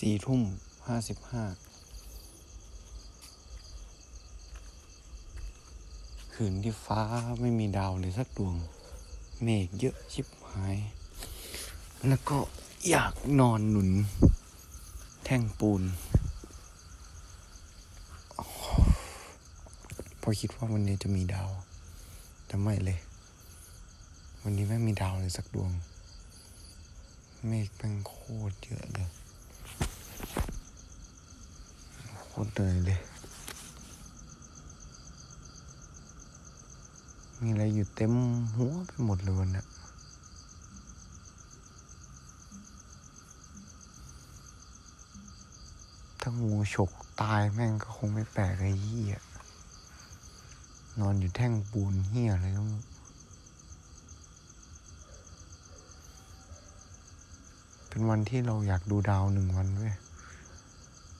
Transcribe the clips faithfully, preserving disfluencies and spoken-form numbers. สี่ทุ่มห้าสิบห้าคืนที่ฟ้าไม่มีดาวเลยสักดวงเมฆเยอะชิบหายแล้วก็อยากนอนหนุนแท่งปูนพอคิดว่าวันนี้จะมีดาวแต่ไม่เลยวันนี้ไม่มีดาวเลยสักดวงเมฆเป็นโคตรเยอะเลยโคตรเหนื่อยเลยมีอะไรอยู่เต็มหัวไปหมดเลยน่ะถ้างูฉกตายแม่งก็คงไม่แปลกไอ้เหี้ยนอนอยู่แท่งปูนเหี้ยอะไรก็เป็นวันที่เราอยากดูดาวหนึ่งวันเว้ย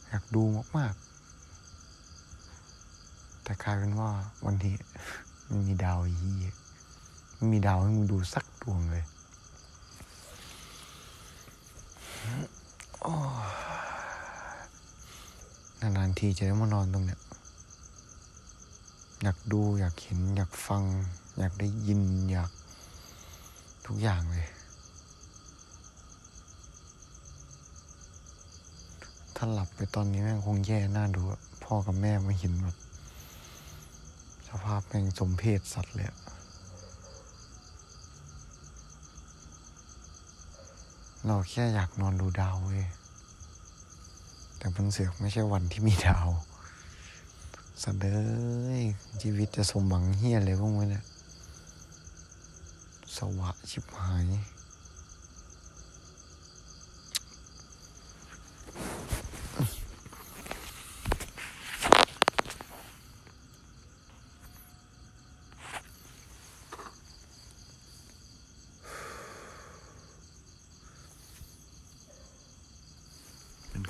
อยากดูมากๆแต่กลายเป็นว่าวันนี้ไม่มีดาวยี่ไม่มีดาวให้มึงดูสักดวงเลยนานๆทีจะได้มานอนตรงเนี้ยอยากดูอยากเห็นอยากฟังอยากได้ยินอยากทุกอย่างเลยถ้าหลับไปตอนนี้แม่งคงแย่น่าดูพ่อกับแม่มาเห็นแบบสภาพแม่งสมเพศสัตว์เลยเราแค่อยากนอนดูดาวเว้ยแต่มันเสือกไม่ใช่วันที่มีดาวสัตว์เอ้ยชีวิตจะสมหวังเหี้ยอะไรพวกมึงเนี่ยสวะชิบหาย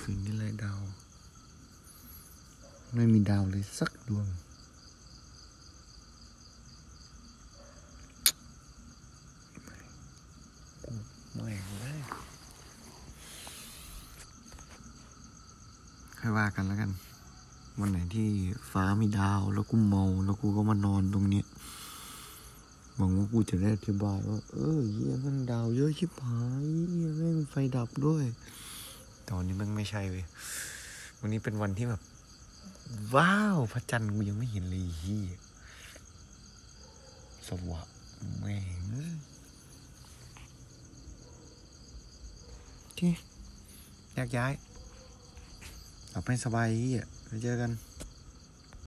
คืนนี้ไร้ดาวไม่มีดาวเลยสักดวงไม่เลยค่อยว่ากันแล้วกันวันไหนที่ฟ้ามีดาวแล้วกูเมาแล้วกูก็มานอนตรงนี้หวังว่ากูจะได้อธิบายว่าเออเหี้ยมันดาวเยอะชิบหายเหี้ยแม่งไฟดับด้วยแต่วันนี้มันไม่ใช่เว้ยวันนี้เป็นวันที่แบบว้าวพระจันทร์กูยังไม่เห็นเลยฮี่สว่างแม่งที่แยกย้ายเอาไปสบายฮี่ไปเจอกัน